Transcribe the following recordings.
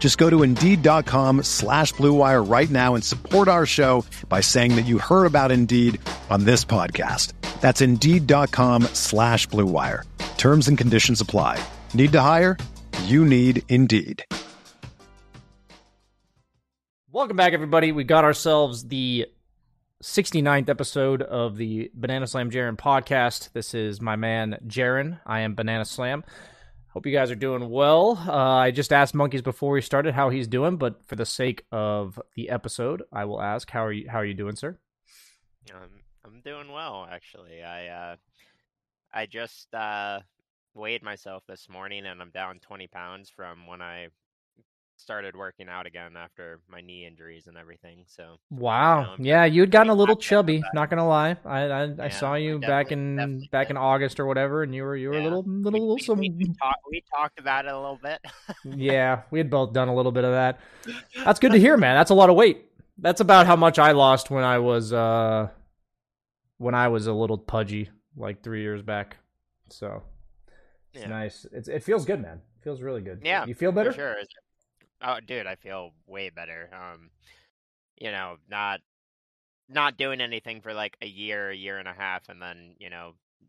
Just go to Indeed.com/Blue Wire right now and support our show by saying that you heard about Indeed on this podcast. That's Indeed.com/Blue Wire. Terms and conditions apply. Need to hire? You need Indeed. Welcome back, everybody. We got ourselves the 69th episode of the Banana Slam Jaron podcast. This is my man, Jaren. I am Banana Slam. Hope you guys are doing well. I just asked Monkeys before we started how he's doing, but for the sake of the episode, I will ask, how are you doing, sir? I'm doing well, actually. I just weighed myself this morning, and I'm down 20 pounds from when I started working out again after my knee injuries and everything. So wow, yeah, you'd gotten a little chubby. Not gonna lie, I saw you back in August or whatever, and you were a little. We talked about it a little bit. Yeah, we had both done a little bit of that. That's good to hear, man. That's a lot of weight. That's about how much I lost when I was a little pudgy, like 3 years back. So it's nice. It feels good, man. It feels really good. Yeah, you feel better. For sure. Oh, dude, I feel way better. Not doing anything for like a year and a half, and then,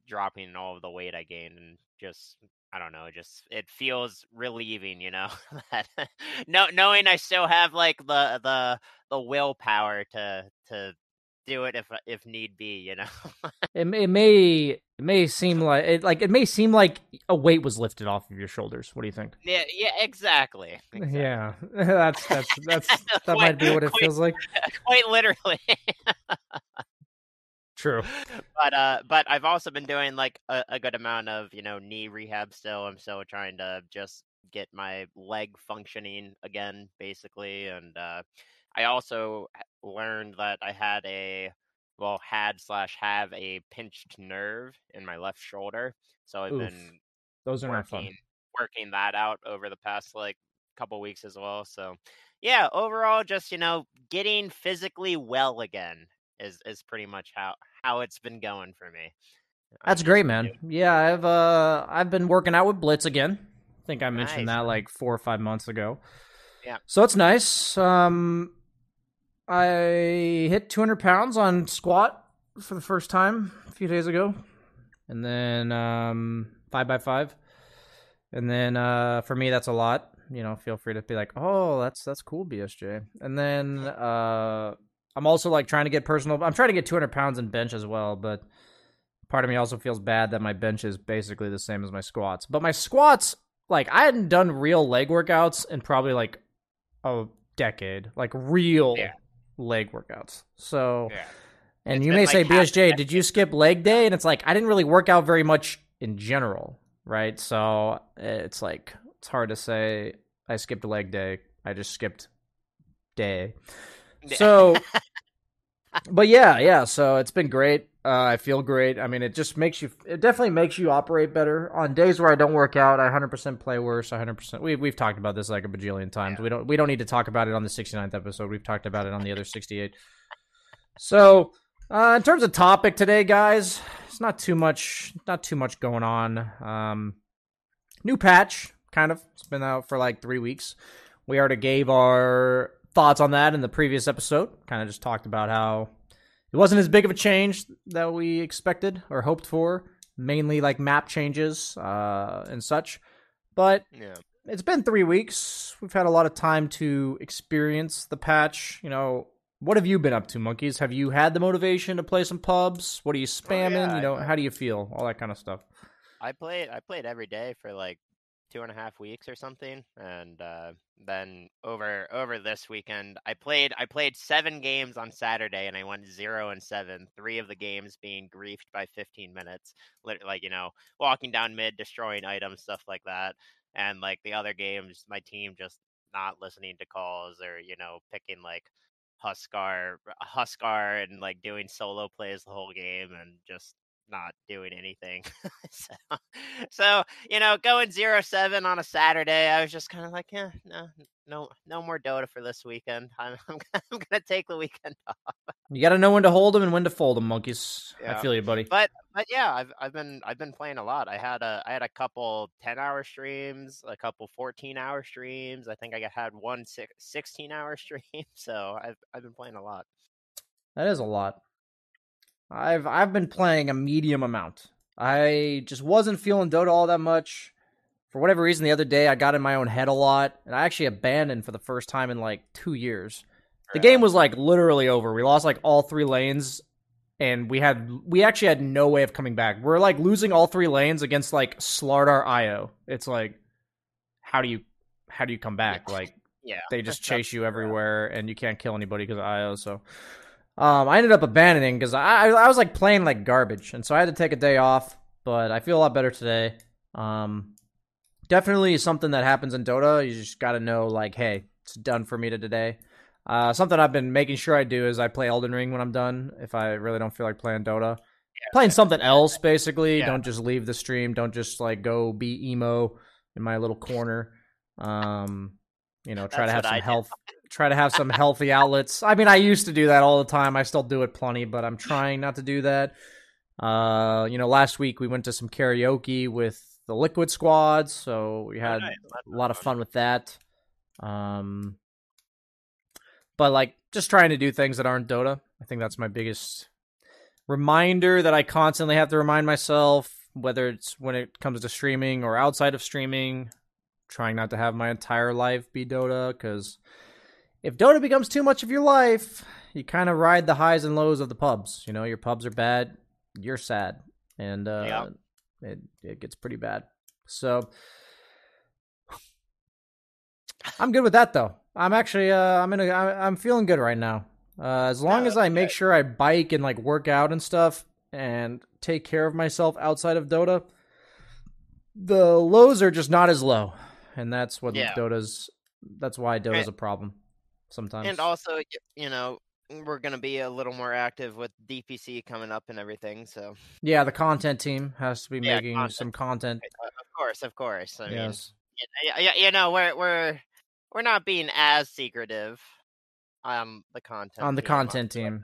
dropping all of the weight I gained, and just, I don't know, just it feels relieving, knowing I still have like the willpower to do it if need be, It may seem like a weight was lifted off of your shoulders. What do you think? Yeah, exactly. Yeah, that's that might be what it feels like. Quite literally. True. But I've also been doing like a good amount of knee rehab still. I'm still trying to just get my leg functioning again, basically. And I also learned that I have a pinched nerve in my left shoulder. So I've been working that out over the past like couple weeks as well. So yeah, overall just, getting physically well again is pretty much how it's been going for me. That's great, man. Yeah, I've been working out with Blitz again. I think I mentioned that like 4 or 5 months ago. Yeah. So it's nice. I hit 200 pounds on squat for the first time a few days ago, and then 5x5, and then for me that's a lot. Feel free to be like, oh, that's cool, BSJ. And then I'm also like trying to get personal. I'm trying to get 200 pounds in bench as well, but part of me also feels bad that my bench is basically the same as my squats. But my squats, like I hadn't done real leg workouts in probably like a decade, like real. Yeah. Leg workouts. So yeah. And it's, you may like say, BSJ, did you skip leg day? And it's like, I didn't really work out very much in general, right? So it's like, it's hard to say I skipped leg day. I just skipped day. So but yeah, so it's been great. I feel great. I mean, it definitely makes you operate better. On days where I don't work out, I 100% play worse. 100%. We've talked about this like a bajillion times. Yeah. We don't need to talk about it on the 69th episode. We've talked about it on the other 68. So, in terms of topic today, guys, it's not too much going on. New patch, kind of. It's been out for like 3 weeks. We already gave our thoughts on that in the previous episode. Kind of just talked about how it wasn't as big of a change that we expected or hoped for, mainly like map changes and such. But it's been 3 weeks. We've had a lot of time to experience the patch. What have you been up to, Monkeys? Have you had the motivation to play some pubs? What are you spamming? You know, how do you feel? All that kind of stuff. I played every day for like 2.5 weeks or something, and then over this weekend, I played 7 games on Saturday, and I went 0-7. 3 of the games being griefed by 15 minutes, like, you know, walking down mid, destroying items, stuff like that. And like the other games, my team just not listening to calls, or, you know, picking like Huskar and like doing solo plays the whole game and just not doing anything. so you know, going 0-7 on a Saturday, I was just kind of like, yeah, no more Dota for this weekend. I'm gonna take the weekend off. You gotta know when to hold them and when to fold them, Monkeys. Yeah. I feel you, buddy. But yeah, I've been playing a lot. I had a couple 10-hour streams, a couple 14-hour streams. I think I had one 16-hour stream. So I've been playing a lot. That is a lot. I've been playing a medium amount. I just wasn't feeling Dota all that much. For whatever reason, the other day I got in my own head a lot, and I actually abandoned for the first time in like 2 years. The game was like literally over. We lost like all 3 lanes, and we actually had no way of coming back. We're like losing all 3 lanes against like Slardar IO. It's like, how do you come back? Like, yeah, they just chase you everywhere, and you can't kill anybody because of IO. So. I ended up abandoning because I was like playing like garbage, and so I had to take a day off, but I feel a lot better today. Definitely something that happens in Dota, you just gotta know like, hey, it's done for me today. Something I've been making sure I do is I play Elden Ring when I'm done, if I really don't feel like playing Dota. Yeah. Playing something else, basically. Yeah. Don't just leave the stream, don't just like go be emo in my little corner. You know, try try to have some healthy outlets. I mean, I used to do that all the time. I still do it plenty, but I'm trying not to do that. You know, last week we went to some karaoke with the Liquid squad, so we had a lot of fun with that. But like just trying to do things that aren't Dota. I think that's my biggest reminder that I constantly have to remind myself, whether it's when it comes to streaming or outside of streaming, trying not to have my entire life be Dota, because if Dota becomes too much of your life, you kind of ride the highs and lows of the pubs. You know, your pubs are bad, you're sad, and yeah. It gets pretty bad. So I'm good with that, though. I'm actually I'm feeling good right now. As long as I make sure I bike and like work out and stuff, and take care of myself outside of Dota, the lows are just not as low, and that's what That's why Dota's a problem. Sometimes. And also, you know, we're going to be a little more active with DPC coming up and everything, so. Yeah, the content team has to be making some content. Of course. I mean, you know, we're not being as secretive on the content team.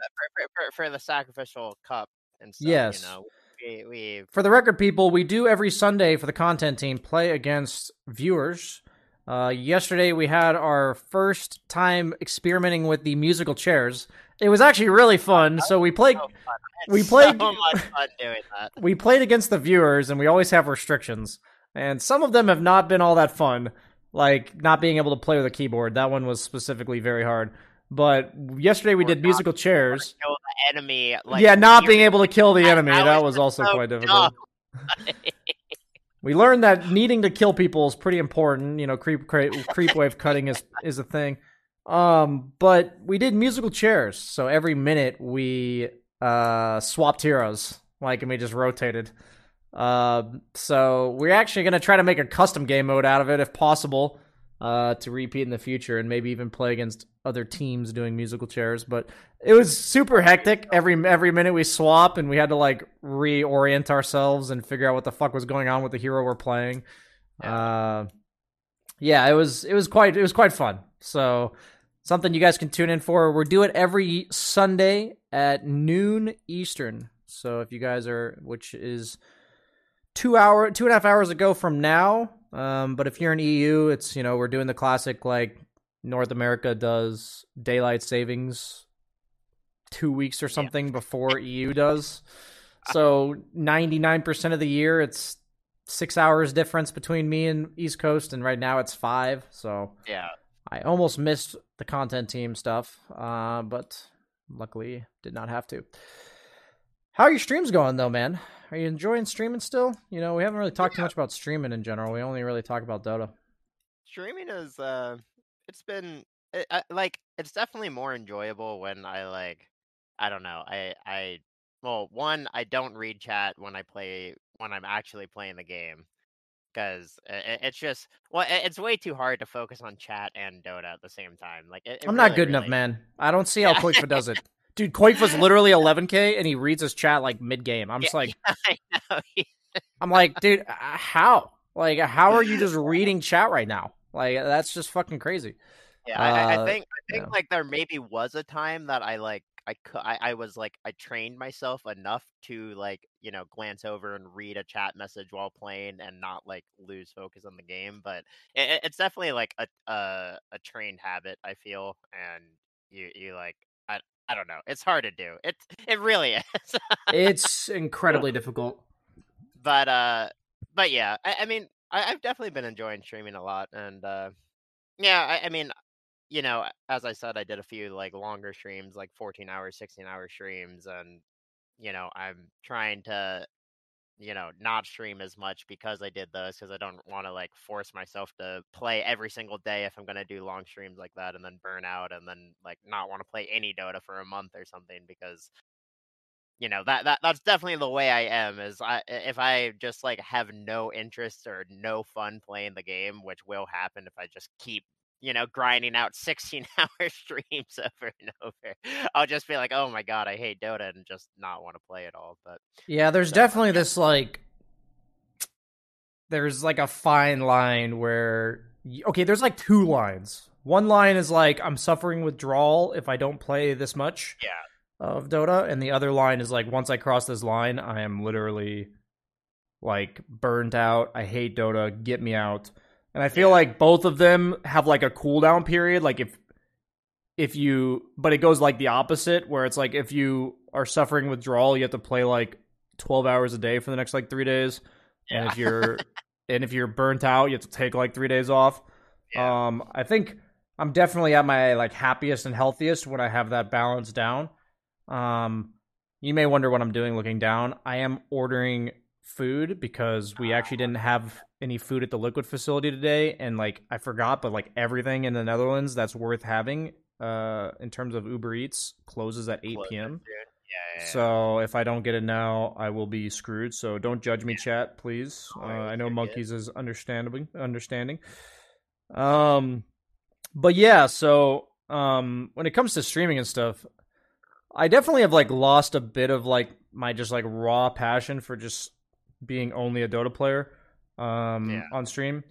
For the Sacrificial Cup and stuff, yes. You know. We... For the record, people, we do every Sunday for the content team play against viewers. Yesterday we had our first time experimenting with the musical chairs. It was actually really fun. So we played so much fun doing that. We played against the viewers, and we always have restrictions. And some of them have not been all that fun, like not being able to play with a keyboard. That one was specifically very hard. But yesterday we did musical chairs. Kill the enemy, like, yeah, not being able to kill the enemy. That was also so quite difficult. We learned that needing to kill people is pretty important. You know, creep wave cutting is a thing. But we did musical chairs, so every minute we swapped heroes, like, and we just rotated. So we're actually going to try to make a custom game mode out of it, if possible, to repeat in the future, and maybe even play against other teams doing musical chairs. But it was super hectic. Every minute we swap, and we had to like reorient ourselves and figure out what the fuck was going on with the hero we're playing. It was quite fun. So something you guys can tune in for. We do it every Sunday at noon Eastern. So if you guys are, which is 2.5 hours ago from now. But if you're in EU, it's, you know, we're doing the classic, like North America does daylight savings 2 weeks or something before EU does. So 99% of the year, it's 6 hours difference between me and East Coast. And right now it's 5. So I almost missed the content team stuff. But Luckily, did not have to. How are your streams going, though, man? Are you enjoying streaming still? You know, we haven't really talked too much about streaming in general. We only really talk about Dota. Streaming is, it's been, it's definitely more enjoyable when I don't read chat when I'm actually playing the game. Because it's just, it's way too hard to focus on chat and Dota at the same time. I'm not good enough, man. I don't see how Kofa does it. Dude, Kofa's literally 11K, and he reads his chat, mid-game. I'm just I'm like, dude, how? How are you just reading chat right now? That's just fucking crazy. Yeah, I think there maybe was a time that I trained myself enough to glance over and read a chat message while playing and not lose focus on the game. But it's definitely a trained habit, I feel. And I don't know. It's hard to do. It really is. It's incredibly difficult. But yeah, I've definitely been enjoying streaming a lot. And you know, as I said, I did a few longer streams, 14-hour, 16-hour streams, and I'm trying to, not stream as much because I did those, because I don't want to force myself to play every single day if I'm gonna do long streams like that and then burn out and then not want to play any Dota for a month or something, because that's definitely the way I am. If I just have no interest or no fun playing the game, which will happen if I just keep grinding out 16-hour streams over and over, I'll just be oh my God, I hate Dota, and just not want to play at all. But yeah, there's definitely this, there's a fine line where, okay, there's two lines. One line is I'm suffering withdrawal if I don't play this much of Dota. And the other line is once I cross this line, I am literally burnt out. I hate Dota. Get me out. And I feel both of them have a cooldown period. If you, but it goes the opposite, where it's if you are suffering withdrawal, you have to play 12 hours a day for the next 3 days. Yeah. And if you're burnt out, you have to take 3 days off. Yeah. I think I'm definitely at my happiest and healthiest when I have that balance down. You may wonder what I'm doing looking down. I am ordering food because we actually didn't have any food at the Liquid facility today, and I forgot, but everything in the Netherlands that's worth having in terms of Uber Eats closes at 8 p.m. Yeah. So if I don't get it now, I will be screwed, so don't judge me, chat, please. I know Monkeys is understanding. But yeah, so when it comes to streaming and stuff, I definitely have lost a bit of my just raw passion for just being only a Dota player on stream.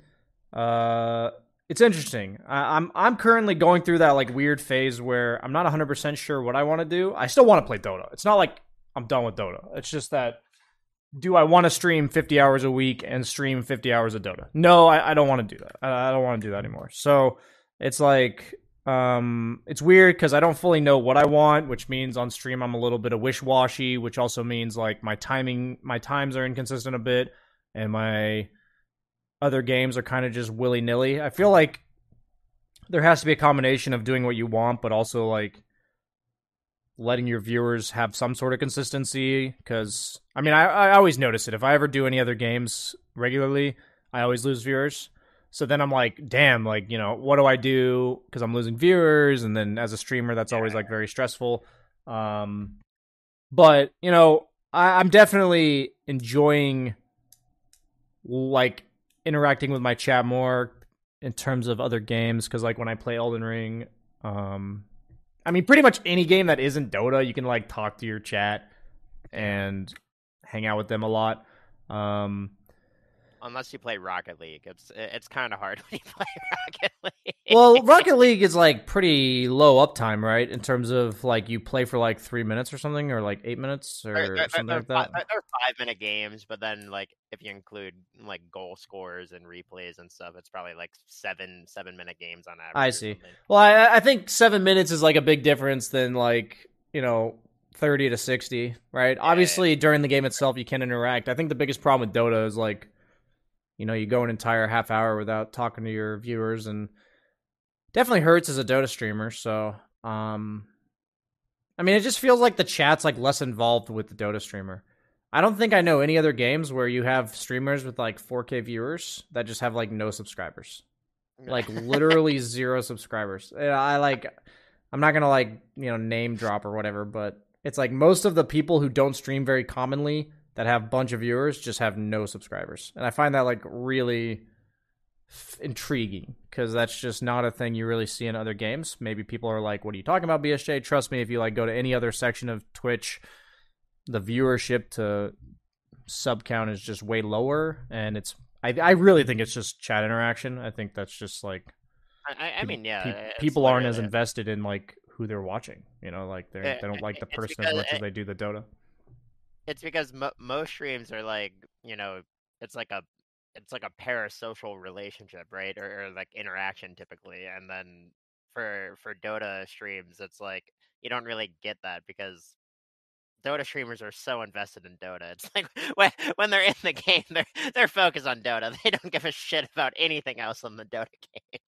It's interesting. I'm currently going through that weird phase where I'm not 100% sure what I want to do. I still want to play Dota. It's not I'm done with Dota. It's just that, do I want to stream 50 hours a week and stream 50 hours of Dota? No, I don't want to do that. I don't want to do that anymore. So it's it's weird because I don't fully know what I want, which means on stream I'm a little bit of wish-washy, which also means my times are inconsistent a bit, and my other games are kind of just willy-nilly. I feel there has to be a combination of doing what you want, but also letting your viewers have some sort of consistency, because I always notice it. If I ever do any other games regularly, I always lose viewers. So then I'm damn, what do I do? Because I'm losing viewers, and then as a streamer, that's always very stressful. But I'm definitely enjoying interacting with my chat more in terms of other games. Because when I play Elden Ring, pretty much any game that isn't Dota, you can talk to your chat and hang out with them a lot. Unless you play Rocket League, it's kind of hard when you play Rocket League. Well, Rocket League is pretty low uptime, right? In terms of you play for 3 minutes or something, or 8 minutes, or something like that. They're 5-minute games, but then if you include goal scores and replays and stuff, it's probably seven minute games on average. I see. Well, I think 7 minutes is a big difference than 30 to 60, right? Yeah. Obviously, during the game itself, you can interact. I think the biggest problem with Dota is you go an entire half hour without talking to your viewers, and definitely hurts as a Dota streamer. So, I mean, it just feels like the chat's like less involved with the Dota streamer. I don't think I know any other games where you have streamers with like 4K viewers that just have like no subscribers, like literally zero subscribers. And I'm not gonna name drop or whatever, but it's like most of the people who don't stream very commonly that have a bunch of viewers just have no subscribers. And I find that like really intriguing because that's just not a thing you really see in other games. Maybe people are like, what are you talking about, BSJ? Trust me, if you like go to any other section of Twitch, the viewership to sub count is just way lower, and it's I really think it's just chat interaction. I think that's just like people aren't as invested in like who they're watching, like they don't like the person as much as they do the Dota. It's because most streams are like, it's like a parasocial relationship, right? Or like interaction typically, and then for Dota streams, it's like you don't really get that because Dota streamers are so invested in Dota. It's like when they're in the game, they're focused on Dota. They don't give a shit about anything else on the Dota game.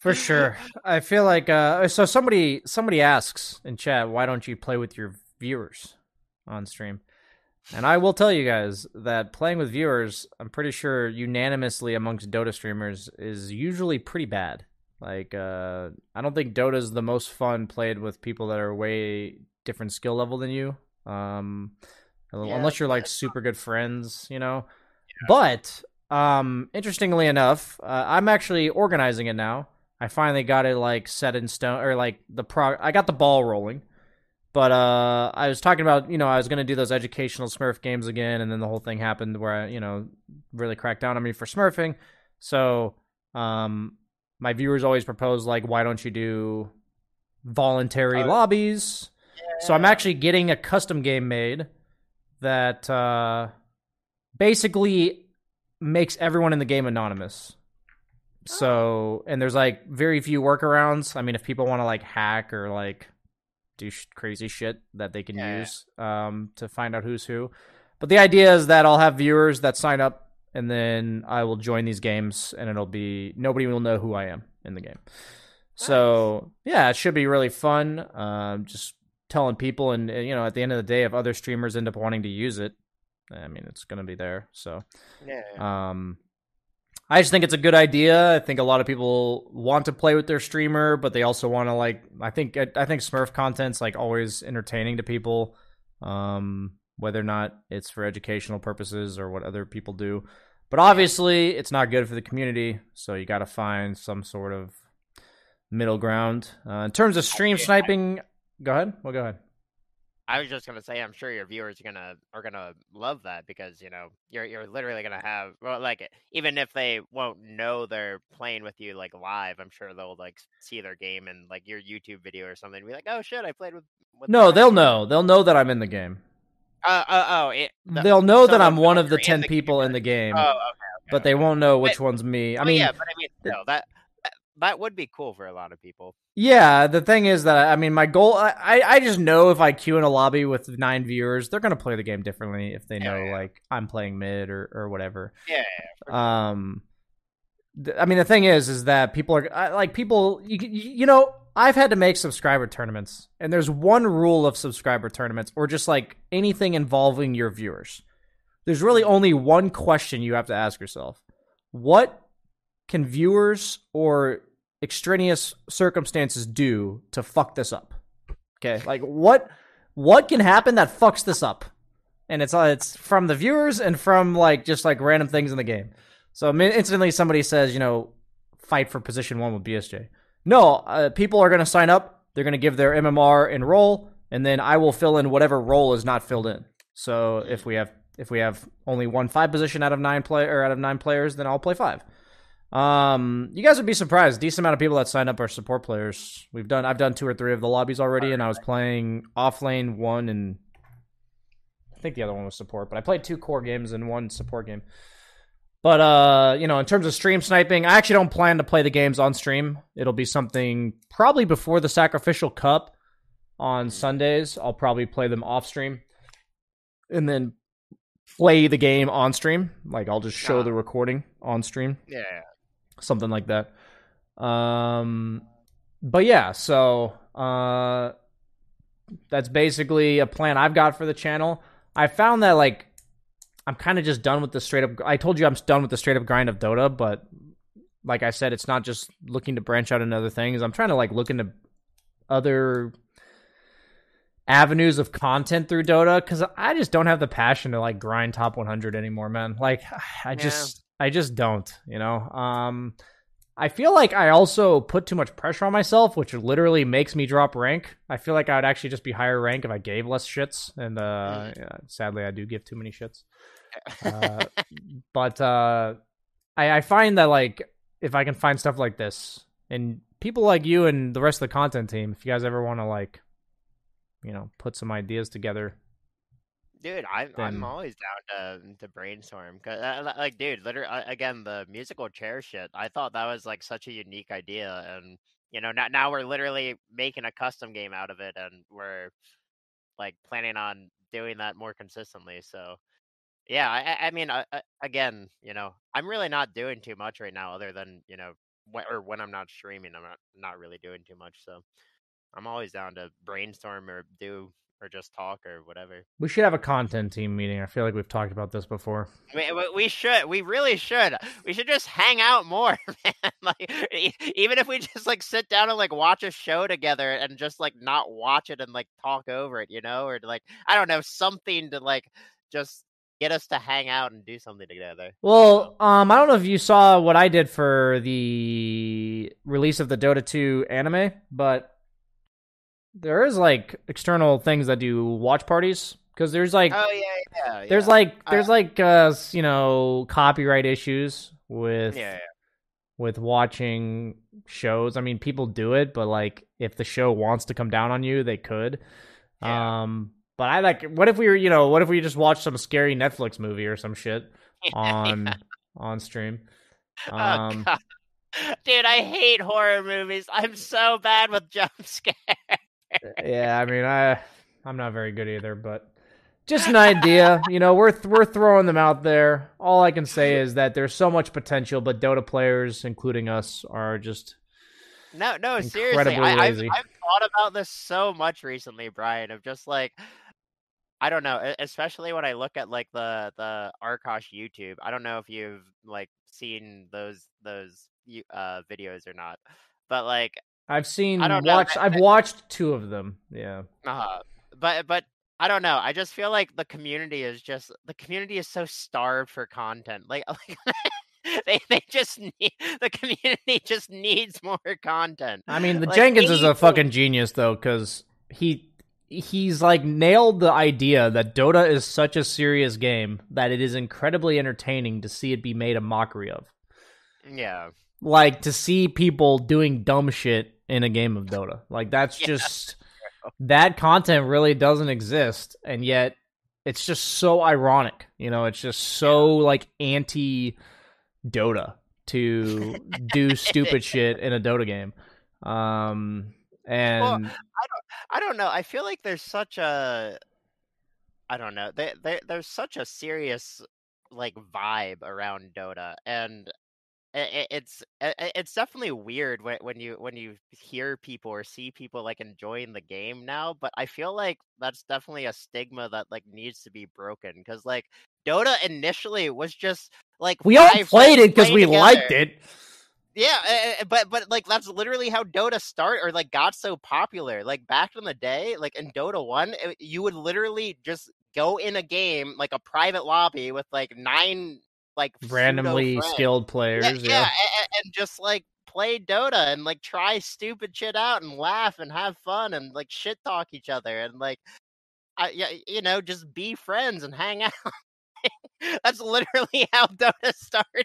For sure. I feel like so somebody asks in chat, why don't you play with your viewers on stream? And I will tell you guys that playing with viewers, I'm pretty sure unanimously amongst Dota streamers, is usually pretty bad. Like I don't think Dota's the most fun played with people that are way different skill level than you, unless you're like super good friends, But interestingly enough, I'm actually organizing it now. I finally got it like set in stone, or like I got the ball rolling. But I was talking about, I was gonna do those educational Smurf games again, and then the whole thing happened where I, really cracked down on me for smurfing. So my viewers always propose like, why don't you do voluntary lobbies? So I'm actually getting a custom game made that basically makes everyone in the game anonymous. So, and there's like very few workarounds. I mean, if people want to like hack or like do crazy shit that they can use to find out who's who. But the idea is that I'll have viewers that sign up, and then I will join these games, and it'll be nobody will know who I am in the game. So, yeah, it should be really fun. Just telling people, and at the end of the day, if other streamers end up wanting to use it, I mean, it's going to be there. So, I just think it's a good idea. I think a lot of people want to play with their streamer, but they also want to like. I think Smurf content's like always entertaining to people, whether or not it's for educational purposes or what other people do. But obviously, it's not good for the community. So you got to find some sort of middle ground in terms of stream sniping. Go ahead. Well, go ahead. I was just gonna say, I'm sure your viewers are gonna love that because you're literally gonna have even if they won't know they're playing with you like live, I'm sure they'll like see their game and like your YouTube video or something and be like, oh shit, I played with. No, they'll know. They'll know that I'm in the game. They'll know that I'm one of the 10 people in the game. Oh, okay. But they won't know which one's me. I mean, yeah, but I mean, no, that. That would be cool for a lot of people. Yeah, the thing is that, I mean, my goal... I just know if I queue in a lobby with 9 viewers, they're going to play the game differently if they know, like, I'm playing mid or whatever. Yeah. Sure. I mean, the thing is that people are... Like, people... You know, I've had to make subscriber tournaments, and there's one rule of subscriber tournaments, or just, like, anything involving your viewers. There's really only one question you have to ask yourself. What can viewers or extraneous circumstances do to fuck this up? Okay, like what can happen that fucks this up? And it's from the viewers and from like just like random things in the game. So instantly somebody says, fight for position 1 with BSJ. No, people are going to sign up. They're going to give their MMR and role, and then I will fill in whatever role is not filled in. So if we have only 1-5 position out of 9 players, then I'll play 5. You guys would be surprised. A decent amount of people that sign up are support players. I've done 2 or 3 of the lobbies already, and I was playing off lane 1, and I think the other one was support, but I played 2 core games and 1 support game. But in terms of stream sniping, I actually don't plan to play the games on stream. It'll be something probably before the Sacrificial Cup on Sundays. I'll probably play them off stream and then play the game on stream. Like I'll just show the recording on stream. Yeah. Something like that. But yeah, so That's basically a plan I've got for the channel. I found that, like, I'm kind of just done with the straight up... I told you I'm done with the straight up grind of Dota, but like I said, it's not just looking to branch out into other things. I'm trying to, like, look into other avenues of content through Dota, because I just don't have the passion to, like, grind top 100 anymore, man. Like, I just don't, you know? I feel like I also put too much pressure on myself, which literally makes me drop rank. I feel like I would actually just be higher rank if I gave less shits. And yeah, sadly, I do give too many shits. But I find that, like, if I can find stuff like this, and people like you and the rest of the content team, if you guys ever want to, like, you know, put some ideas together. Dude, I'm always down to brainstorm. Cause, like, dude, literally, again, the musical chair shit, I thought that was, like, such a unique idea. And, you know, now we're literally making a custom game out of it, and we're, like, planning on doing that more consistently. So, yeah, I mean, again, you know, I'm really not doing too much right now other than, you know, when I'm not streaming, I'm not really doing too much. So I'm always down to brainstorm or do... or just talk or whatever. We should have a content team meeting. I feel like we've talked about this before. We should. We really should. We should just hang out more, man. Like, even if we just, like, sit down and, like, watch a show together and just, like, not watch it and, like, talk over it, you know? Or, like, I don't know, something to, like, just get us to hang out and do something together. Well, I don't know if you saw what I did for the release of the Dota 2 anime, but... there is, like, external things that do watch parties, because there's, like, there's you know, copyright issues with watching shows. I mean, people do it, but, like, if the show wants to come down on you, they could. Yeah. But I, like, what if we just watched some scary Netflix movie or some shit on stream? Oh, God. Dude, I hate horror movies. I'm so bad with jump scares. Yeah, I mean, I'm not very good either, but just an idea. You know, we're throwing them out there. All I can say is that there's so much potential, but Dota players, including us, are just no, seriously, lazy. I've thought about this so much recently, Brian, of just, like, I don't know, especially when I look at, like, the Arkosh YouTube. I don't know if you've, like, seen those videos or not, but, like, I've watched two of them. Yeah. But I don't know. I just feel like the community is so starved for content. Like the community just needs more content. I mean, the, like, Jenkins is a fucking genius though, because he's like nailed the idea that Dota is such a serious game that it is incredibly entertaining to see it be made a mockery of. Yeah. Like, to see people doing dumb shit in a game of Dota. Like, that's just... that content really doesn't exist, and yet it's just so ironic. You know, it's just so, like, anti-Dota to do stupid shit in a Dota game. And... well, I don't know. I feel like there's such a... I don't know. There's such a serious, like, vibe around Dota, and... it's definitely weird when you hear people or see people, like, enjoying the game now, but I feel like that's definitely a stigma that, like, needs to be broken, because, like, Dota initially was just, like, we all played it because we liked it. Yeah, but like, that's literally how Dota started, or, like, got so popular. Like, back in the day, like, in Dota 1, you would literally just go in a game, like, a private lobby with, like, 9 like randomly skilled players, and just, like, play Dota and, like, try stupid shit out and laugh and have fun and, like, shit talk each other and, like, you know, just be friends and hang out. That's literally how Dota started.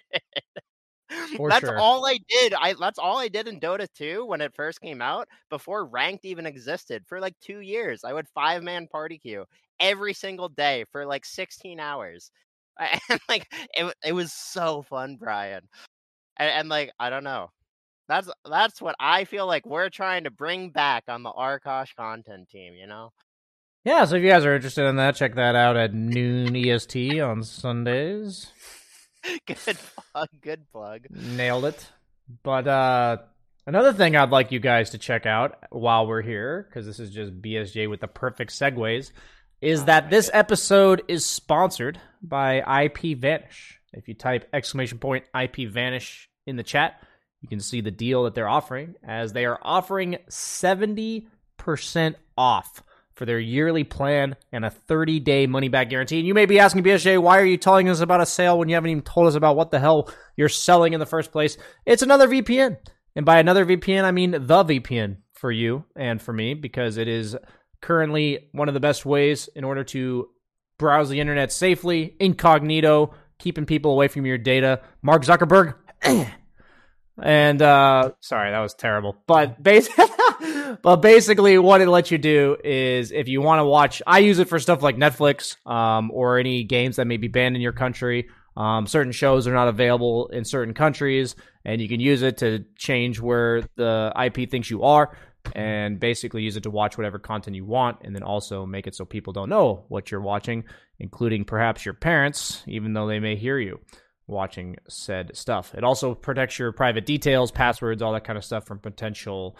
All I did. That's all I did in Dota 2 when it first came out, before ranked even existed, for, like, 2 years. I would 5-man party queue every single day for, like, 16 hours. And, like, it was so fun, Brian. And like, I don't know. That's what I feel like we're trying to bring back on the Arkosh content team, you know? Yeah, so if you guys are interested in that, check that out at noon EST on Sundays. Good plug. Nailed it. But Another thing I'd like you guys to check out while we're here, because this is just BSJ with the perfect segues, is that this episode is sponsored by IPVanish. If you type ! IPVanish in the chat, you can see the deal that they're offering, as they are offering 70% off for their yearly plan and a 30-day money-back guarantee. And you may be asking, BSJ, why are you telling us about a sale when you haven't even told us about what the hell you're selling in the first place? It's another VPN. And by another VPN, I mean the VPN for you and for me, because it is currently one of the best ways in order to browse the internet safely, incognito, keeping people away from your data. Mark Zuckerberg. And, sorry, that was terrible. But basically what it lets you do is, if you want to watch, I use it for stuff like Netflix, or any games that may be banned in your country. Certain shows are not available in certain countries, and you can use it to change where the IP thinks you are, and basically use it to watch whatever content you want, and then also make it so people don't know what you're watching, including perhaps your parents, even though they may hear you watching said stuff. It also protects your private details, passwords, all that kind of stuff from potential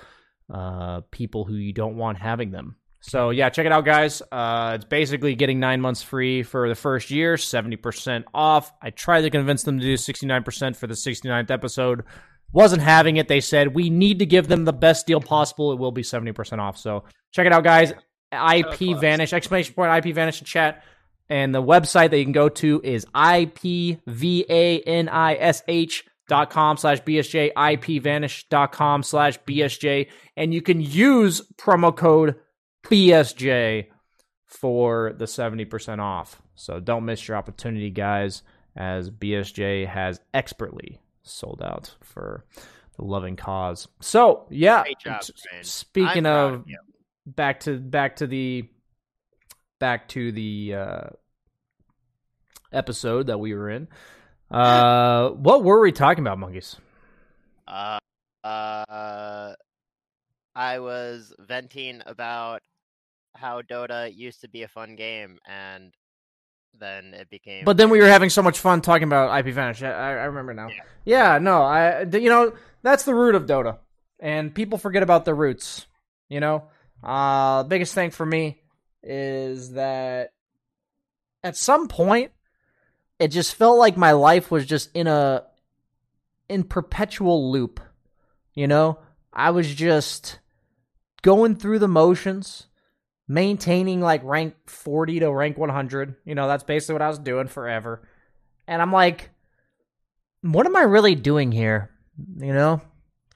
people who you don't want having them. So, yeah, check it out, guys. It's basically getting 9 months free for the first year, 70% off. I tried to convince them to do 69% for the 69th episode. Wasn't having it. They said, we need to give them the best deal possible. It will be 70% off. So, check it out, guys. IPVanish, ! IPVanish in chat. And the website that you can go to is IPVanish.com/BSJ, IPVanish.com/BSJ. And you can use promo code BSJ for the 70% off. So don't miss your opportunity, guys, as BSJ has expertly sold out for the loving cause. So, yeah, job, speaking of back to the episode that we were in. What were we talking about, Monkeys? I was venting about how Dota used to be a fun game, and then it became... But then we were having so much fun talking about IPVanish. I remember now. Yeah, that's the root of Dota, and people forget about the roots, you know? The biggest thing for me is that at some point, it just felt like my life was just in perpetual loop, you know? I was just going through the motions, maintaining like rank 40 to rank 100. You know, that's basically what I was doing forever. And I'm like, what am I really doing here? You know,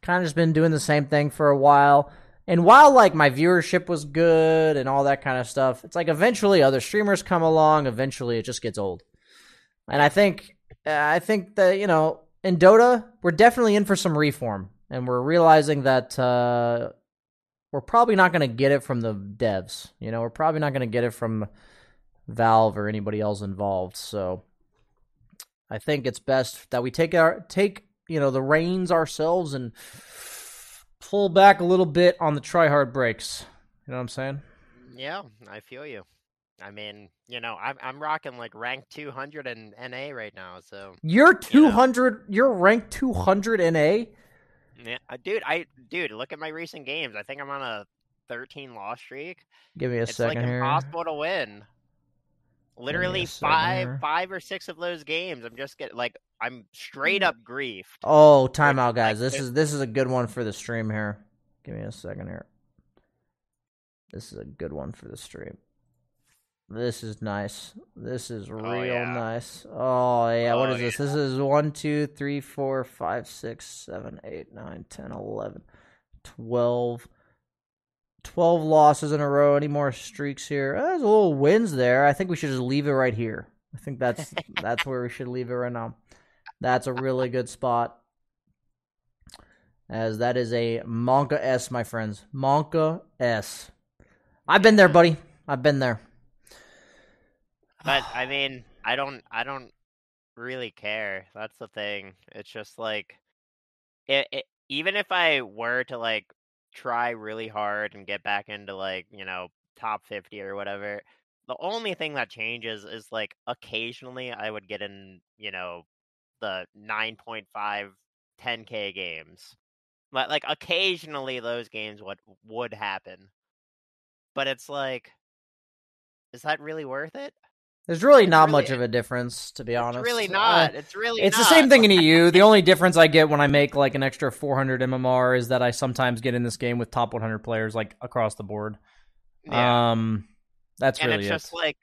kind of just been doing the same thing for a while. And while like my viewership was good and all that kind of stuff, it's like eventually other streamers come along. Eventually it just gets old. And I think that, you know, in Dota, we're definitely in for some reform. And we're realizing that we're probably not going to get it from the devs. You know, we're probably not going to get it from Valve or anybody else involved. So I think it's best that we take the reins ourselves and pull back a little bit on the tryhard breaks. You know what I'm saying? Yeah, I feel you. I mean, you know, I'm rocking like rank 200 in NA right now. So you're 200. You're ranked 200 in NA. Yeah, dude, look at my recent games. I think I'm on a 13 loss streak. Give me a second here. It's like impossible to win. Literally five or six of those games, I'm just getting like I'm straight up griefed. Oh, timeout, guys. This is a good one for the stream here. Give me a second here. This is a good one for the stream. This is nice. This is real nice. Oh, yeah. What is this? Yeah. This is 1, 2, 3, 4, 5, 6, 7, 8, 9, 10, 11, 12. 12 losses in a row. Any more streaks here? There's a little wins there. I think we should just leave it right here. I think that's where we should leave it right now. That's a really good spot. As that is a Monka S, my friends. Monka S. I've been there, buddy. I've been there. But, I mean, I don't really care. That's the thing. It's just, like, it, even if I were to, like, try really hard and get back into, like, you know, top 50 or whatever, the only thing that changes is, like, occasionally I would get in, you know, the 9.5, 10K games. Like occasionally those games would happen. But it's like, is that really worth it? There's really not much of a difference, to be honest. It's really not. It's the same thing in EU. The only difference I get when I make like an extra 400 MMR is that I sometimes get in this game with top 100 players like across the board. Yeah. That's really it. And it's just like,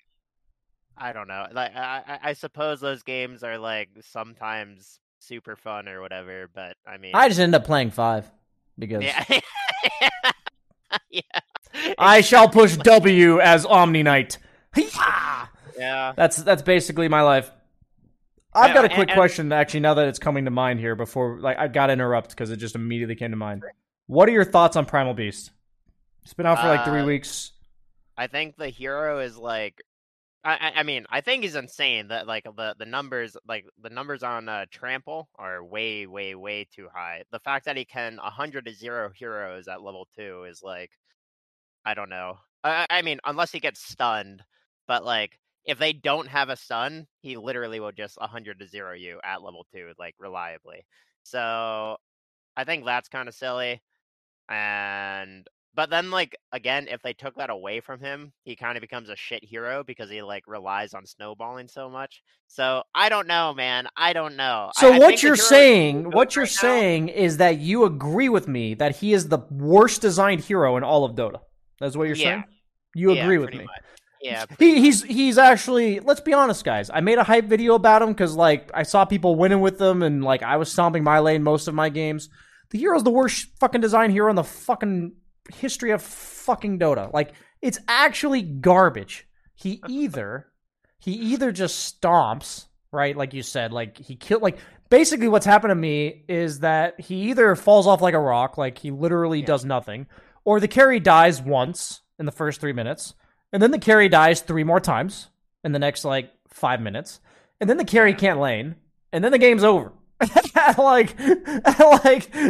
I don't know. Like I suppose those games are like sometimes super fun or whatever, but I mean, I just end up playing 5 because yeah. I shall push W as Omni Knight. Yeah, that's basically my life. I've got a quick question, actually, now that it's coming to mind here. Before, like, I got to interrupt because it just immediately came to mind. What are your thoughts on Primal Beast? It's been out for like 3 weeks. I think the hero is like, I mean, I think he's insane. That like the numbers on Trample are way, way, way too high. The fact that he can 100-0 heroes at level 2 is like, I don't know. I mean, unless he gets stunned, but like, if they don't have a stun, he literally will just 100-0 you at level 2, like, reliably. So I think that's kind of silly. But then, like, again, if they took that away from him, he kind of becomes a shit hero because he, like, relies on snowballing so much. So I don't know, man. I don't know. So what you're saying is that you agree with me that he is the worst designed hero in all of Dota. That's what you're saying? You agree with me. Much. Yeah, he's actually, let's be honest, guys. I made a hype video about him because, like, I saw people winning with them, and, like, I was stomping my lane most of my games. The hero's the worst fucking design hero in the fucking history of fucking Dota. Like, it's actually garbage. He either just stomps, right? Like you said, like, he killed, like, basically what's happened to me is that he either falls off like a rock, like, he literally does nothing, or the carry dies once in the first 3 minutes. And then the carry dies 3 more times in the next, like, 5 minutes. And then the carry can't lane. And then the game's over. at, like,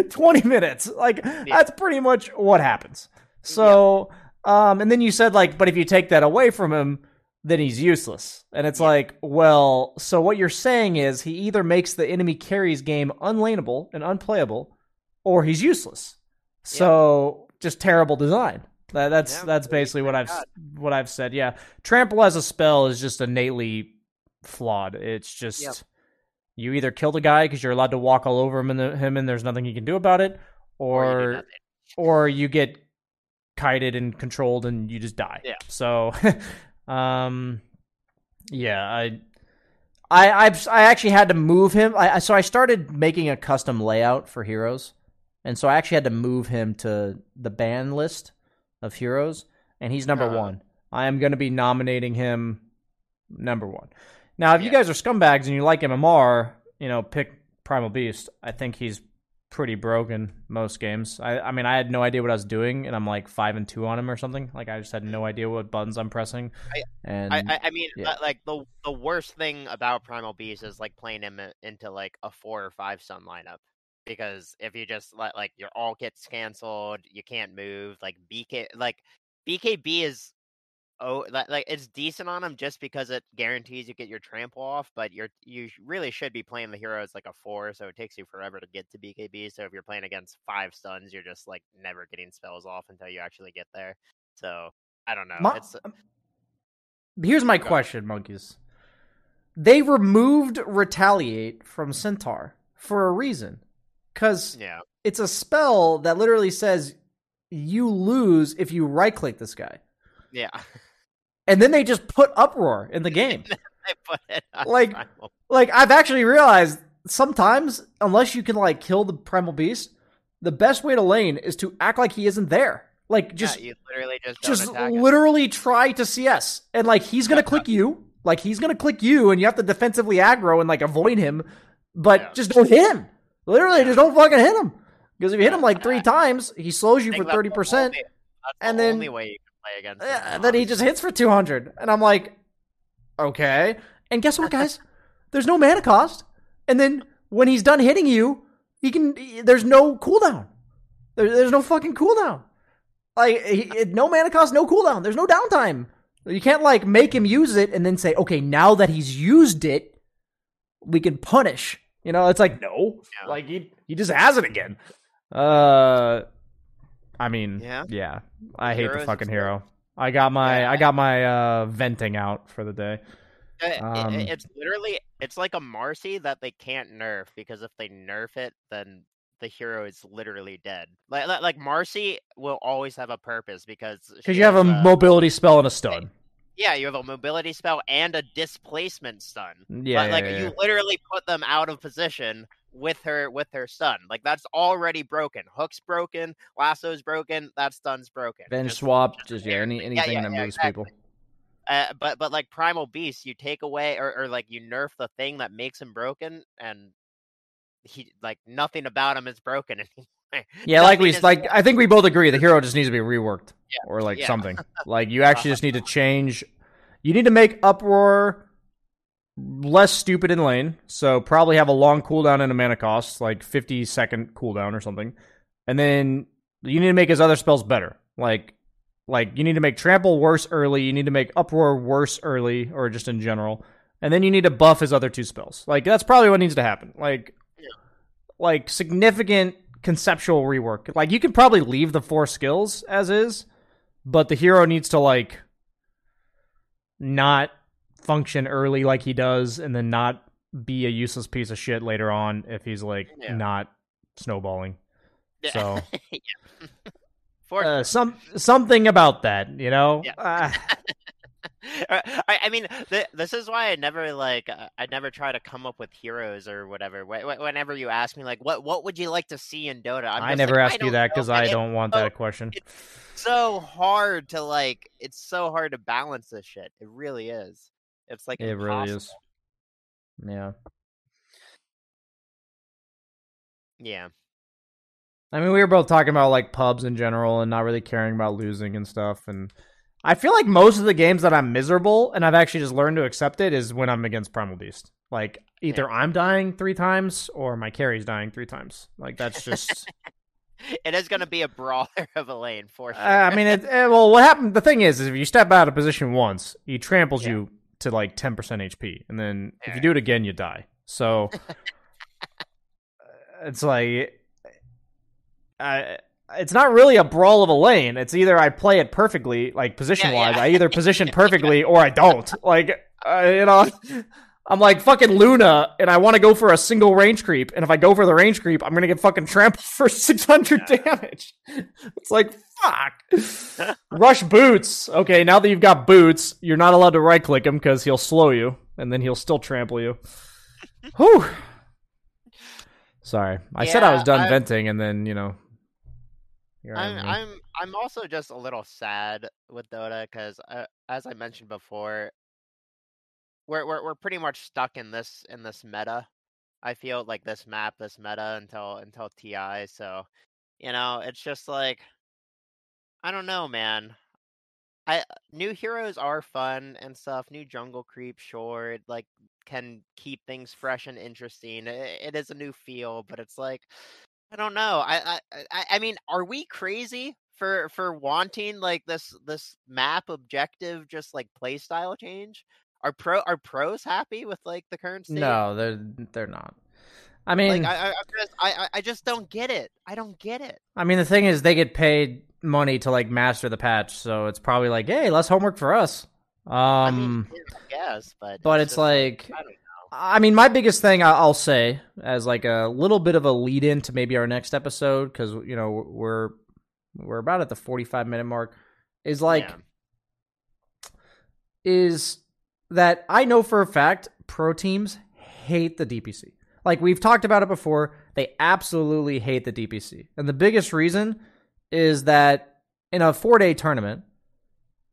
20 minutes. Like, that's pretty much what happens. So, and then you said, like, but if you take that away from him, then he's useless. And it's like, well, so what you're saying is he either makes the enemy carries game unlaneable and unplayable, or he's useless. So, just terrible design. That's basically what I've said. Yeah, Trample as a spell is just innately flawed. It's just you either kill the guy because you're allowed to walk all over him and there's nothing you can do about it, or you get kited and controlled and you just die. Yeah. So, I actually had to move him. So I started making a custom layout for heroes, and so I actually had to move him to the ban list of heroes, and he's number 1. I am going to be nominating him number 1. Now, if you guys are scumbags and you like MMR, you know, pick Primal Beast. I think he's pretty broken most games. I mean, I had no idea what I was doing, and I'm like 5-2 on him or something. Like, I just had no idea what buttons I'm pressing. Like, the worst thing about Primal Beast is, like, playing him into, like, a 4 or 5 stun lineup. Because if you just let, like, your all gets canceled, you can't move. Like, BKB is, it's decent on him just because it guarantees you get your trample off. But you really should be playing the hero as like a 4, so it takes you forever to get to BKB. So if you're playing against 5 stuns, you're just like never getting spells off until you actually get there. So I don't know. Here's my question, Monkeys. They removed Retaliate from Centaur for a reason. Because it's a spell that literally says you lose if you right-click this guy. Yeah. And then they just put Uproar in the game. They put it on Primal. Like, I've actually realized sometimes, unless you can, like, kill the Primal Beast, the best way to lane is to act like he isn't there. Like, just, you literally just literally try to CS. And, like, he's going to click you. Like, he's going to click you, and you have to defensively aggro and, like, avoid him. But just don't hit him. Literally, just don't fucking hit him. Because if you hit him like 3 times, he slows you for 30%. That's the only way you can play against him. Then he just hits for 200. And I'm like, okay. And guess what, guys? There's no mana cost. And then when he's done hitting you, there's no cooldown. There's no fucking cooldown. Like, no mana cost, no cooldown. There's no downtime. You can't, like, make him use it and then say, okay, now that he's used it, we can punish. You know, it's like, no. Like, he just has it again. I mean, yeah. I hate the fucking hero. I got my venting out for the day. It's literally, it's like a Marcy that they can't nerf, because if they nerf it, then the hero is literally dead. Like Marcy will always have a purpose, because you have a mobility spell and a stun. Yeah, you have a mobility spell and a displacement stun. Yeah, you literally put them out of position with her stun. Like, that's already broken. Hook's broken, lasso's broken, that stun's broken. Bench swap, anything that moves people. But like Primal Beast, you take away or you nerf the thing that makes him broken, and he nothing about him is broken anymore. Yeah, I think we both agree the hero just needs to be reworked or something. Like, you actually just need to change. You need to make Uproar less stupid in lane, so probably have a long cooldown and a mana cost, like 50-second cooldown or something. And then you need to make his other spells better. Like, you need to make Trample worse early, you need to make Uproar worse early, or just in general, and then you need to buff his other two spells. Like, that's probably what needs to happen. Like significant conceptual rework. Like, you can probably leave the 4 skills as is, but the hero needs to, not function early like he does, and then not be a useless piece of shit later on if he's, not snowballing. Yeah. So... yeah. Something about that, you know? Yeah. I mean, this is why I never try to come up with heroes or whatever. Whenever you ask me, what would you like to see in Dota? I never ask you that, because I don't want that question. It's so hard to, it's so hard to balance this shit. It really is. It's, it impossible. Really is. Yeah. Yeah. I mean, we were both talking about, pubs in general and not really caring about losing and stuff, and I feel like most of the games that I'm miserable, and I've actually just learned to accept it, is when I'm against Primal Beast. Either I'm dying 3 times, or my carry's dying 3 times. That's just... It is going to be a brawler of a lane, for sure. I mean, what happened... The thing is if you step out of position once, he tramples you to, 10% HP, and then if you do it again, you die. So... it's it's not really a brawl of a lane. It's either I play it perfectly, position-wise. Yeah, yeah. I either position perfectly or I don't. I'm fucking Luna, and I want to go for a single range creep. And if I go for the range creep, I'm going to get fucking trampled for 600 damage. It's fuck. Rush boots. Okay, now that you've got boots, you're not allowed to right-click him because he'll slow you, and then he'll still trample you. Whew. Sorry, I said I was done venting, and then I'm also just a little sad with Dota because, as I mentioned before, we're pretty much stuck in this meta. I feel this meta until TI. So, it's just I don't know, man. New heroes are fun and stuff. New jungle creep, sure, can keep things fresh and interesting. It is a new feel, but it's I don't know. I mean, are we crazy for wanting this map objective just play style change? Are pros happy with the current state? No, they're not. I mean, I just don't get it. I don't get it. I mean, the thing is, they get paid money to master the patch, so it's probably hey, less homework for us. I mean, I guess, but it's just, I don't know. I mean, my biggest thing I'll say as a little bit of a lead in to maybe our next episode, because we're about at the 45-minute mark, is is that I know for a fact pro teams hate the DPC. We've talked about it before, they absolutely hate the DPC, and the biggest reason is that in a 4-day tournament,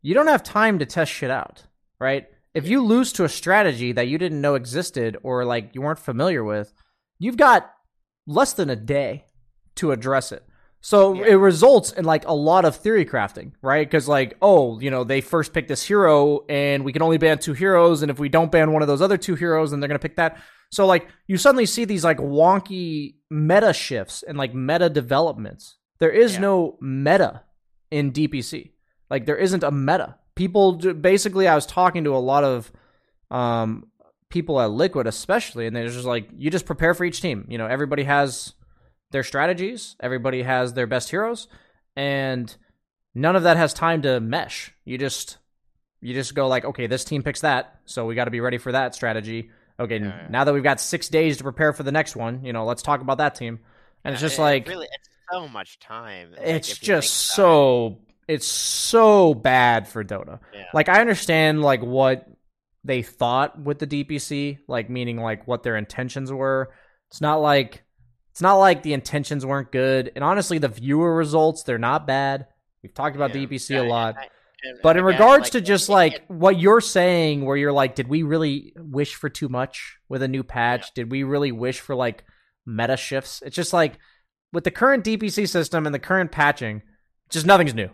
you don't have time to test shit out, right? If you lose to a strategy that you didn't know existed or you weren't familiar with, you've got less than a day to address it. So it results in a lot of theory crafting, right? Because they first picked this hero and we can only ban 2 heroes, and if we don't ban one of those other 2 heroes, then they're going to pick that. So you suddenly see these wonky meta shifts and meta developments. There is no meta in DPC. There isn't a meta. People basically, I was talking to a lot of people at Liquid, especially, and they're just you just prepare for each team. Everybody has their strategies. Everybody has their best heroes, and none of that has time to mesh. You just go like, okay, this team picks that, so we got to be ready for that strategy. Okay, yeah. Now that we've got 6 days to prepare for the next one, let's talk about that team. And yeah, it's just it's so much time. It's just so it's so bad for Dota. Yeah. I understand what they thought with the DPC, meaning what their intentions were. It's not like the intentions weren't good. And honestly, the viewer results, they're not bad. We've talked about DPC a lot. But in regards to just what you're saying, where you're did we really wish for too much with a new patch? Yeah. Did we really wish for meta shifts? It's just with the current DPC system and the current patching, just nothing's new.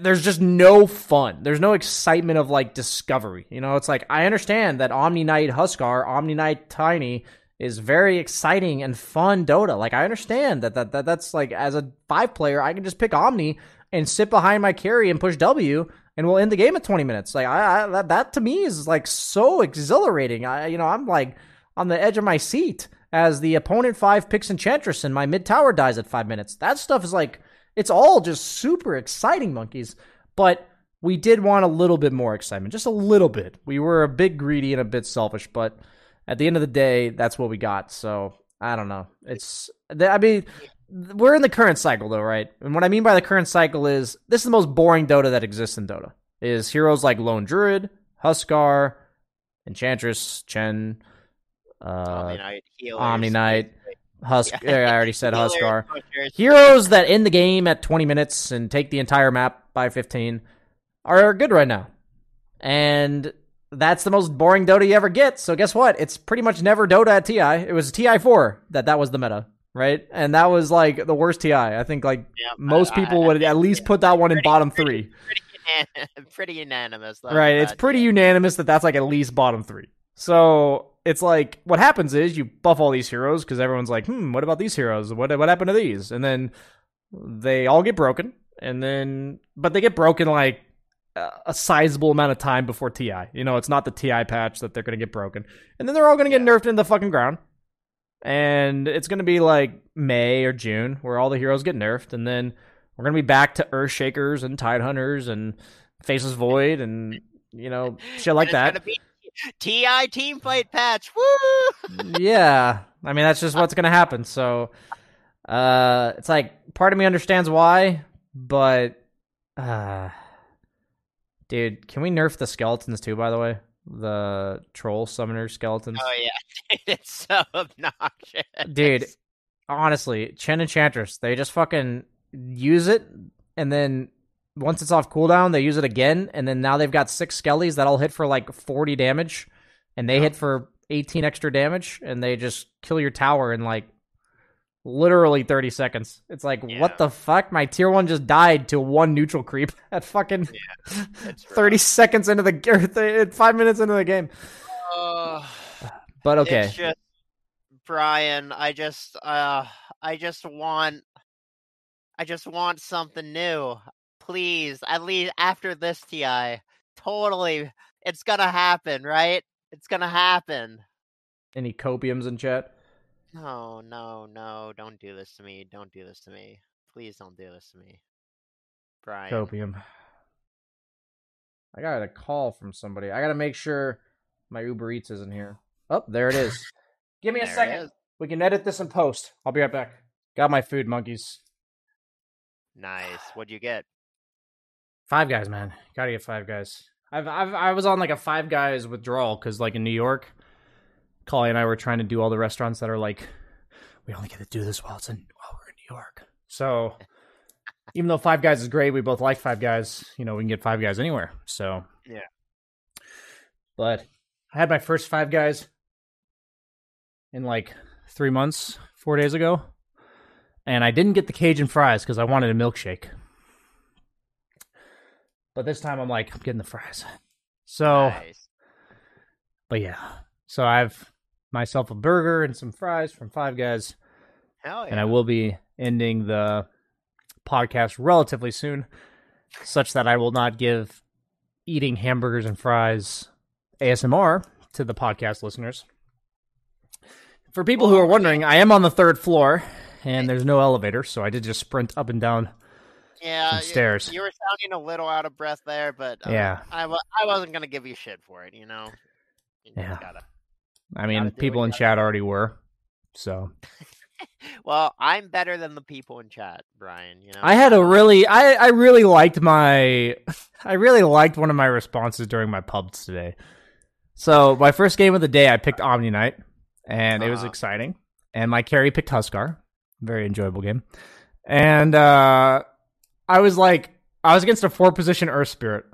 There's just no fun. There's no excitement of discovery. It's I understand that Omni Knight Huskar, Omni Knight Tiny is very exciting and fun Dota. I understand that's as a 5-player, I can just pick Omni and sit behind my carry and push W, and we'll end the game at 20 minutes. That to me is so exhilarating. I'm on the edge of my seat as the opponent 5 picks Enchantress and my mid tower dies at 5 minutes. That stuff is it's all just super exciting, Monkeys. But we did want a little bit more excitement, just a little bit. We were a bit greedy and a bit selfish, but at the end of the day, that's what we got. So I don't know. We're in the current cycle, though, right? And what I mean by the current cycle is this is the most boring Dota that exists in Dota. Is heroes like Lone Druid, Huskar, Enchantress, Chen, Omni Knight, I already said Huskar. Heroes that end the game at 20 minutes and take the entire map by 15 are good right now. And that's the most boring Dota you ever get. So guess what? It's pretty much never Dota at TI. It was TI4 that was the meta. Right? And that was the worst TI. I think most people would at least put that one in bottom three. Pretty unanimous. Right. It's pretty unanimous that's at least bottom three. So it's what happens is you buff all these heroes because everyone's what about these heroes? What happened to these? And then they all get broken. And then, but they get broken a sizable amount of time before TI. It's not the TI patch that they're going to get broken. And then they're all going to get nerfed into the fucking ground. And it's going to be May or June where all the heroes get nerfed. And then we're going to be back to Earthshakers and Tidehunters and Faceless Void and, shit like that. It's going to be TI team fight patch. Woo! Yeah. I mean, that's just what's going to happen. So it's part of me understands why, but dude, can we nerf the skeletons too, by the way? The troll summoner skeletons. Oh yeah, it's so obnoxious, dude. Honestly, Chen Enchantress, they just fucking use it, and then once it's off cooldown, they use it again, and then now they've got 6 skellies that all hit for 40 damage, and they hit for 18 extra damage, and they just kill your tower in literally 30 seconds. It's what the fuck? My tier 1 just died to 1 neutral creep at fucking 30 seconds into the game, 5 minutes into the game. But okay. It's just, Brian, I just want something new. Please, at least after this TI. Totally. It's gonna happen, right? It's gonna happen. Any copiums in chat? No, don't do this to me. Don't do this to me. Please don't do this to me. Brian. Copium. I got a call from somebody. I got to make sure my Uber Eats isn't here. Oh, there it is. Give me a second. We can edit this in post. I'll be right back. Got my food, Monkeys. Nice. What'd you get? Five Guys, man. Gotta get Five Guys. I was on a Five Guys withdrawal because in New York, Collie and I were trying to do all the restaurants that are we only get to do this while we're in New York. So even though Five Guys is great, we both like Five Guys. We can get Five Guys anywhere. So yeah. But I had my first Five Guys in 3 months, 4 days ago, and I didn't get the Cajun fries because I wanted a milkshake. But this time I'm getting the fries. So, nice. But yeah. So I have myself a burger and some fries from Five Guys. Hell yeah. And I will be ending the podcast relatively soon, such that I will not give eating hamburgers and fries ASMR to the podcast listeners. For people who are wondering, I am on the 3rd floor and there's no elevator, so I did just sprint up and down some stairs. You were sounding a little out of breath there, but I wasn't going to give you shit for it, you know? I mean, people in chat already were, so... Well, I'm better than the people in chat, Brian. You know, I had a really, I really liked my, I really liked one of my responses during my pubs today. So my first game of the day, I picked Omni Knight, and it was exciting. And my carry picked Huskar, very enjoyable game. And I was like, I was against a 4-position Earth Spirit,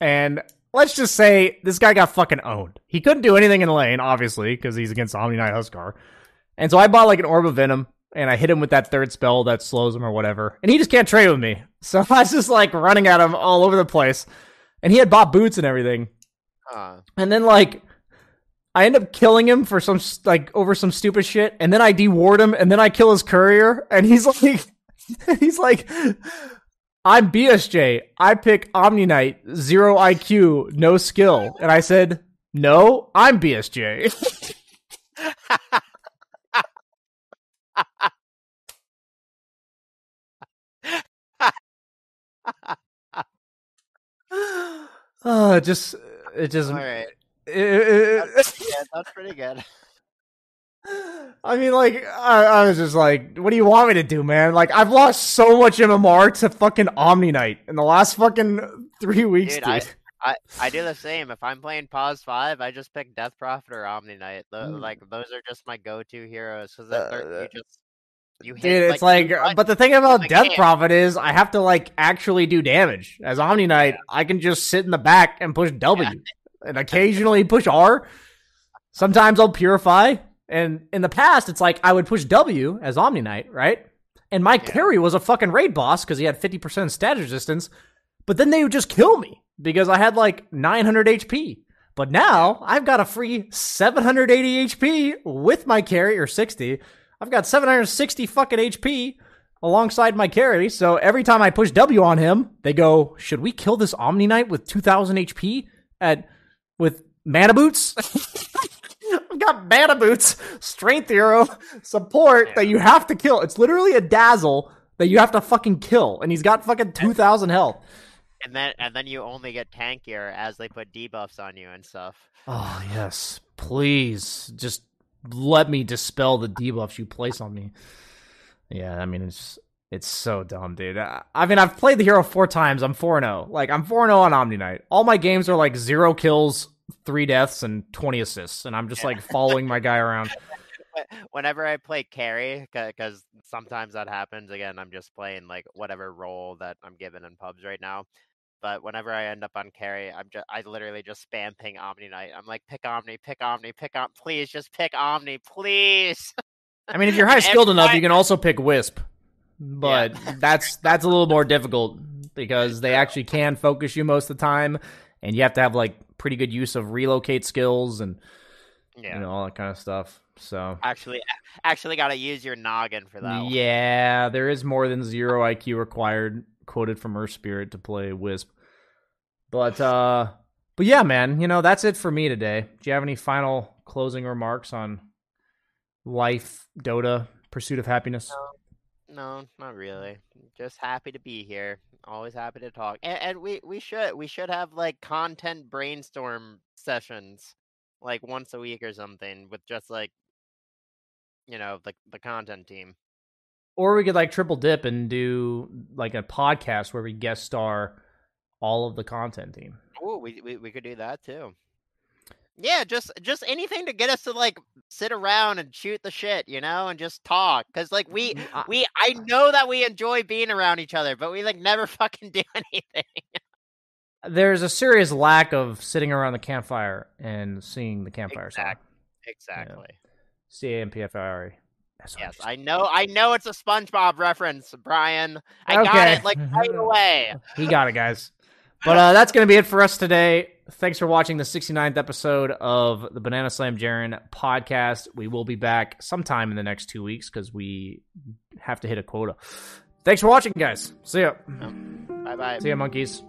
and let's just say this guy got fucking owned. He couldn't do anything in lane, obviously, because he's against Omni Knight Huskar. And so I bought like an Orb of Venom, and I hit him with that third spell that slows him or whatever. And he just can't trade with me. So I was just like running at him all over the place. And he had bought boots and everything. And then like, I end up killing him for some, like, over some stupid shit. And then I de-ward him, and then I kill his courier. And he's like, he's like, I'm BSJ. I pick Omni Knight, 0 IQ, no skill. And I said, no, I'm BSJ. It just. All right. That's pretty good. I mean, like, I was just like, what do you want me to do, man? Like, I've lost so much MMR to fucking Omni Knight in the last fucking 3 weeks, dude. I do the same. If I'm playing Pause 5, I just pick Death Prophet or Omni Knight. Like, those are just my go-to heroes. Because you hit, dude, it's like but the thing about Death Prophet is I have to like actually do damage. As Omni Knight, I can just sit in the back and push W, and occasionally push R. Sometimes I'll Purify, and in the past, it's like I would push W as Omni Knight, right? And my carry was a fucking raid boss because he had 50% stat resistance, but then they would just kill me because I had like 900 HP. But now I've got a free 780 HP with my carry, or 60. I've got 760 fucking HP alongside my carry, so every time I push W on him, they go, should we kill this Omni Knight with 2,000 HP with mana boots? I've got mana boots, strength hero, support that you have to kill. It's literally a dazzle that you have to fucking kill, and he's got fucking 2,000 health. And then you only get tankier as they put debuffs on you and stuff. Oh, yes. Please, just... let me dispel the debuffs you place on me. Yeah, I mean, it's so dumb, dude. I mean, I've played the hero 4 times. I'm 4-0. Like, I'm 4-0 on Omni Knight. All my games are, like, 0 kills, 3 deaths, and 20 assists. And I'm just, like, following my guy around. Whenever I play carry, because sometimes that happens. Again, I'm just playing, like, whatever role that I'm given in pubs right now. But whenever I end up on carry, I literally just spam ping Omni Knight. I'm like, pick Omni, please, just pick Omni, please. I mean, if you're high skilled enough, you can also pick Wisp. But that's a little more difficult because they actually can focus you most of the time, and you have to have like pretty good use of relocate skills and you know, all that kind of stuff. So actually gotta use your noggin for that one. Yeah, there is more than 0 IQ required. Quoted from Earth Spirit to play Wisp, but yeah, man, you know, that's it for me today. Do you have any final closing remarks on life, Dota, pursuit of happiness? No, not really. Just happy to be here. Always happy to talk, and we should have like content brainstorm sessions like once a week or something with just like, you know, the content team. Or we could like triple dip and do like a podcast where we guest star all of the content team. Oh, we could do that too. Yeah, just anything to get us to like sit around and shoot the shit, you know, and just talk. Because like I know that we enjoy being around each other, but we like never fucking do anything. There's a serious lack of sitting around the campfire and seeing the campfire. Exactly. Yeah. C-A-M-P-F-I-R-E. Yes, I know it's a SpongeBob reference, Brian. Got it like right away. He got it, guys. But that's going to be it for us today. Thanks for watching the 69th episode of the Banana Slam Jaron podcast. We will be back sometime in the next 2 weeks because we have to hit a quota. Thanks for watching, guys. See ya. Bye-bye. See ya, monkeys.